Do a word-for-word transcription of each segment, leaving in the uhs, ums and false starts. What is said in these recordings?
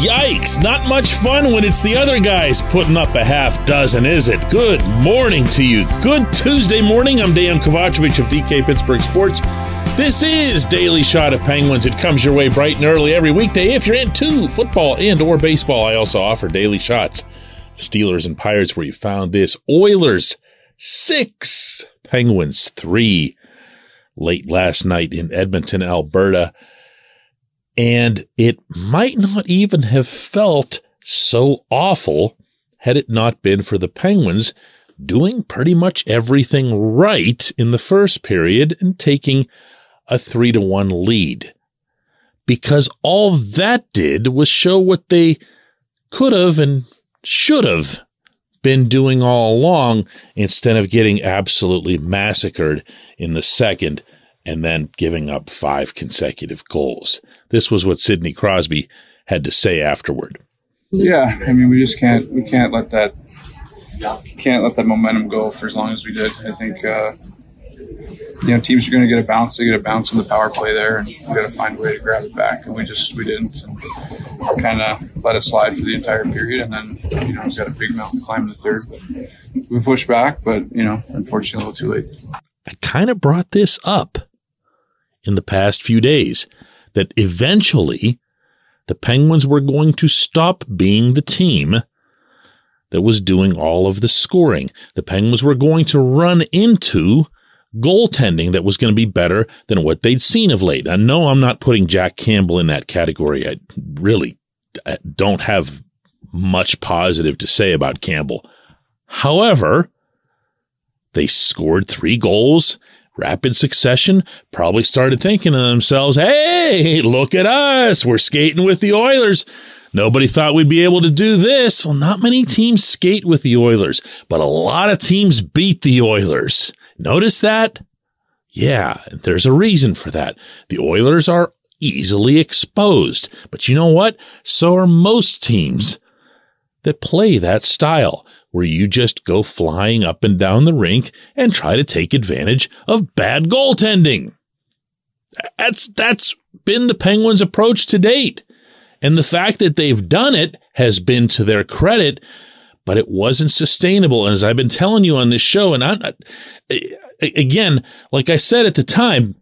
Yikes, not much fun when it's the other guys putting up a half dozen, is it? Good morning to you. Good Tuesday morning. I'm Dejan Kovacevic of D K Pittsburgh Sports. This is Daily Shot of Penguins. It comes your way bright and early every weekday if you're into football and or baseball. I also offer daily shots of Steelers and Pirates where you found this. Oilers six, Penguins three late last night in Edmonton, Alberta. And it might not even have felt so awful had it not been for the Penguins doing pretty much everything right in the first period and taking a three to one lead. Because all that did was show what they could have and should have been doing all along instead of getting absolutely massacred in the second and then giving up five consecutive goals. This was what Sidney Crosby had to say afterward. Yeah, I mean, we just can't we can't let that can't let that momentum go for as long as we did. I think uh, you know teams are going to get a bounce. They get a bounce in the power play there, and we got to find a way to grab it back. And we just we didn't kind of let it slide for the entire period. And then you know we got a big mountain climb in the third. We pushed back, but you know unfortunately a little too late. I kind of brought this up in the past few days, that eventually the Penguins were going to stop being the team that was doing all of the scoring. The Penguins were going to run into goaltending that was going to be better than what they'd seen of late. I know I'm not putting Jack Campbell in that category. I really don't have much positive to say about Campbell. However, they scored three goals. Rapid succession, probably started thinking to themselves, hey, look at us. We're skating with the Oilers. Nobody thought we'd be able to do this. Well, not many teams skate with the Oilers, but a lot of teams beat the Oilers. Notice that? Yeah, there's a reason for that. The Oilers are easily exposed, but you know what? So are most teams that play that style, where you just go flying up and down the rink and try to take advantage of bad goaltending. That's that's been the Penguins' approach to date. And the fact that they've done it has been to their credit, but it wasn't sustainable. As I've been telling you on this show, and I, again, like I said at the time,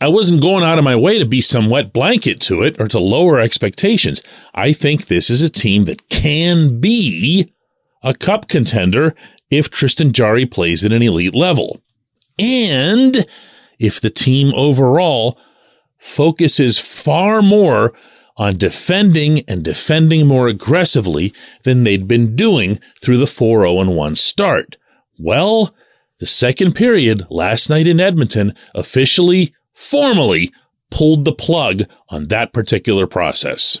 I wasn't going out of my way to be some wet blanket to it or to lower expectations. I think this is a team that can be a cup contender if Tristan Jarry plays at an elite level. And if the team overall focuses far more on defending and defending more aggressively than they'd been doing through the four oh one start. Well, the second period last night in Edmonton officially, formally pulled the plug on that particular process.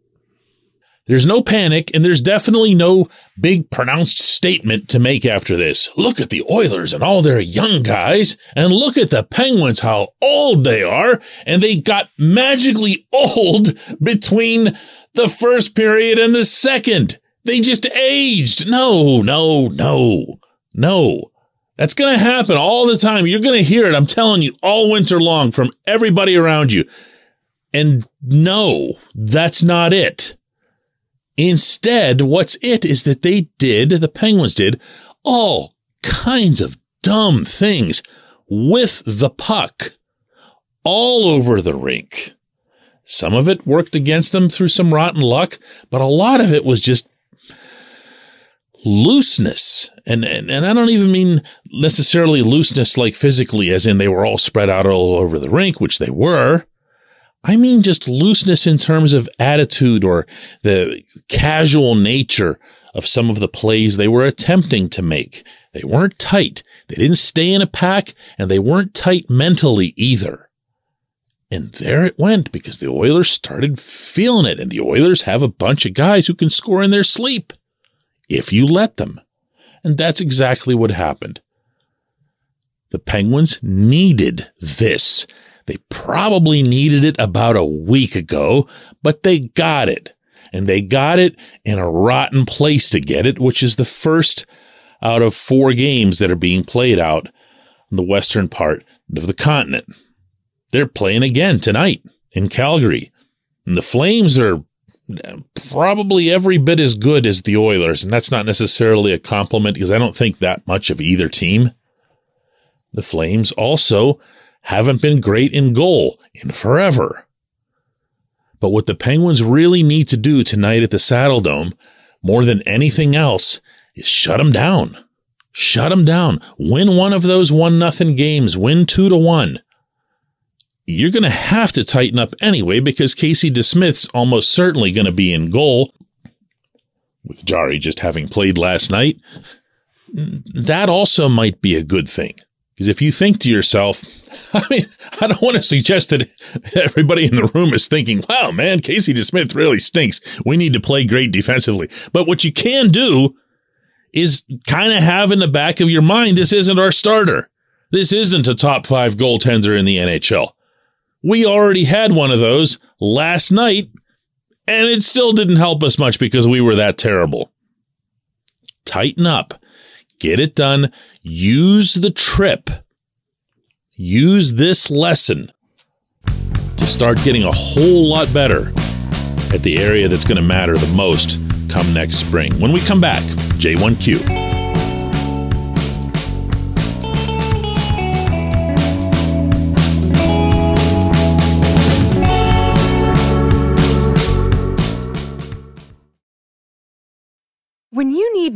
There's no panic, and there's definitely no big pronounced statement to make after this. Look at the Oilers and all their young guys, and look at the Penguins, how old they are, and they got magically old between the first period and the second. They just aged. No, no, no, no. That's going to happen all the time. You're going to hear it, I'm telling you, all winter long from everybody around you. And no, that's not it. Instead, what's it is that they did, the Penguins did, all kinds of dumb things with the puck all over the rink. Some of it worked against them through some rotten luck, but a lot of it was just looseness. And, and, and I don't even mean necessarily looseness like physically, as in they were all spread out all over the rink, which they were. I mean just looseness in terms of attitude or the casual nature of some of the plays they were attempting to make. They weren't tight. They didn't stay in a pack, and they weren't tight mentally either. And there it went, because the Oilers started feeling it, and the Oilers have a bunch of guys who can score in their sleep if you let them. And that's exactly what happened. The Penguins needed this. They probably needed it about a week ago, but they got it. And they got it in a rotten place to get it, which is the first out of four games that are being played out in the western part of the continent. They're playing again tonight in Calgary. And the Flames are probably every bit as good as the Oilers, and that's not necessarily a compliment because I don't think that much of either team. The Flames also haven't been great in goal in forever. But what the Penguins really need to do tonight at the Saddle Dome, more than anything else, is shut them down. Shut them down. Win one of those one nothing games. Win two to one. You're going to have to tighten up anyway because Casey DeSmith's almost certainly going to be in goal. With Jarry just having played last night, that also might be a good thing. Because if you think to yourself, I mean, I don't want to suggest that everybody in the room is thinking, wow, man, Casey DeSmith really stinks. We need to play great defensively. But what you can do is kind of have in the back of your mind, this isn't our starter. This isn't a top five goaltender in the N H L. We already had one of those last night, and it still didn't help us much because we were that terrible. Tighten up. Get it done. Use the trip. Use this lesson to start getting a whole lot better at the area that's going to matter the most come next spring. When we come back, J one Q. When you need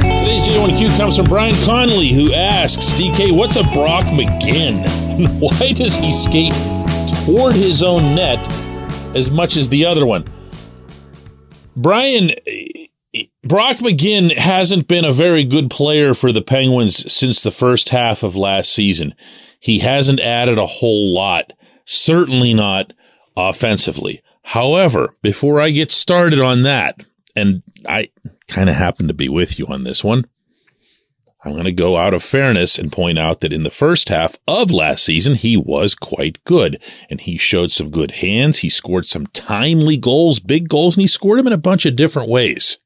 Today's J one Q comes from Brian Connolly, who asks, D K, what's a Brock McGinn? And why does he skate toward his own net as much as the other one? Brian, Brock McGinn hasn't been a very good player for the Penguins since the first half of last season. He hasn't added a whole lot, certainly not offensively. However, before I get started on that, and I kind of happen to be with you on this one, I'm going to go out of fairness and point out that in the first half of last season, he was quite good, and he showed some good hands. He scored some timely goals, big goals, and he scored them in a bunch of different ways.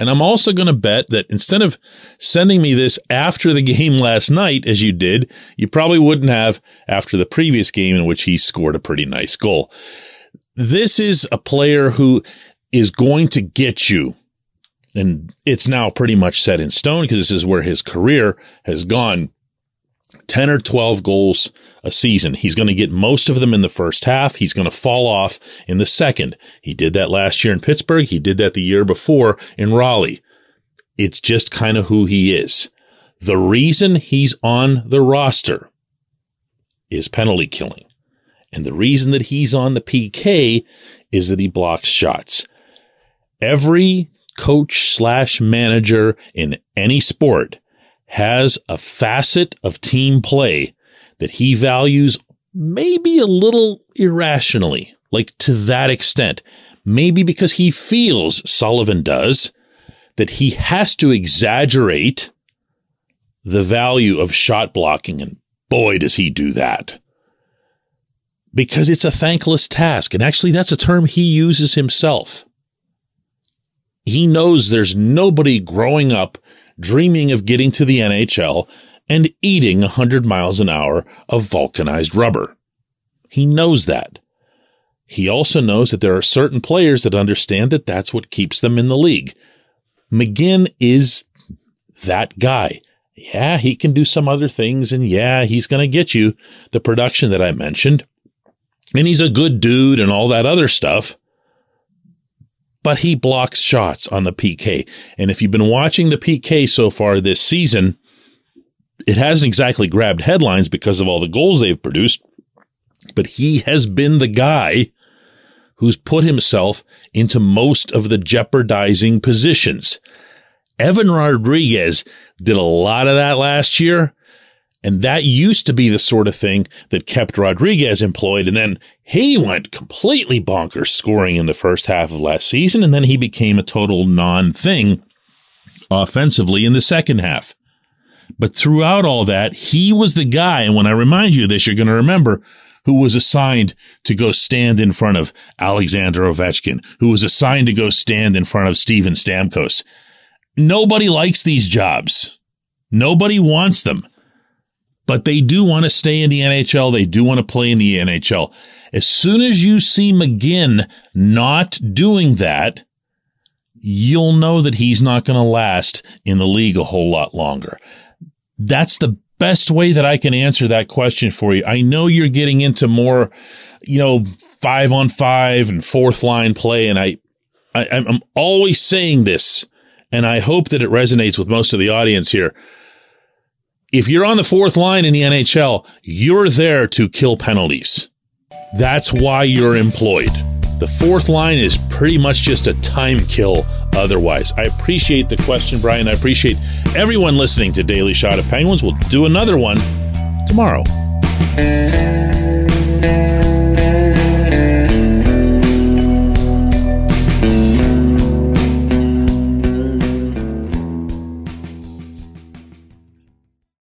And I'm also going to bet that instead of sending me this after the game last night, as you did, you probably wouldn't have after the previous game in which he scored a pretty nice goal. This is a player who is going to get you. And it's now pretty much set in stone because this is where his career has gone. ten or twelve goals a season. He's going to get most of them in the first half. He's going to fall off in the second. He did that last year in Pittsburgh. He did that the year before in Raleigh. It's just kind of who he is. The reason he's on the roster is penalty killing. And the reason that he's on the P K is that he blocks shots. Every coach slash manager in any sport has a facet of team play that he values maybe a little irrationally, like to that extent. Maybe because he feels, Sullivan does, that he has to exaggerate the value of shot blocking. And boy, does he do that. Because it's a thankless task. And actually, that's a term he uses himself. He knows there's nobody growing up dreaming of getting to the N H L and eating one hundred miles an hour of vulcanized rubber. He knows that. He also knows that there are certain players that understand that that's what keeps them in the league. McGinn is that guy. Yeah, he can do some other things, and yeah, he's going to get you the production that I mentioned. And he's a good dude and all that other stuff. But he blocks shots on the P K. And if you've been watching the P K so far this season, it hasn't exactly grabbed headlines because of all the goals they've produced. But he has been the guy who's put himself into most of the jeopardizing positions. Evan Rodriguez did a lot of that last year. And that used to be the sort of thing that kept Rodriguez employed. And then he went completely bonkers scoring in the first half of last season. And then he became a total non-thing offensively in the second half. But throughout all that, he was the guy. And when I remind you of this, you're going to remember who was assigned to go stand in front of Alexander Ovechkin, who was assigned to go stand in front of Steven Stamkos. Nobody likes these jobs. Nobody wants them. But they do want to stay in the N H L. They do want to play in the N H L. As soon as you see McGinn not doing that, you'll know that he's not going to last in the league a whole lot longer. That's the best way that I can answer that question for you. I know you're getting into more, you know, five on five and fourth line play. And I, I I'm always saying this, and I hope that it resonates with most of the audience here. If you're on the fourth line in the N H L, you're there to kill penalties. That's why you're employed. The fourth line is pretty much just a time kill otherwise. I appreciate the question, Brian. I appreciate everyone listening to Daily Shot of Penguins. We'll do another one tomorrow.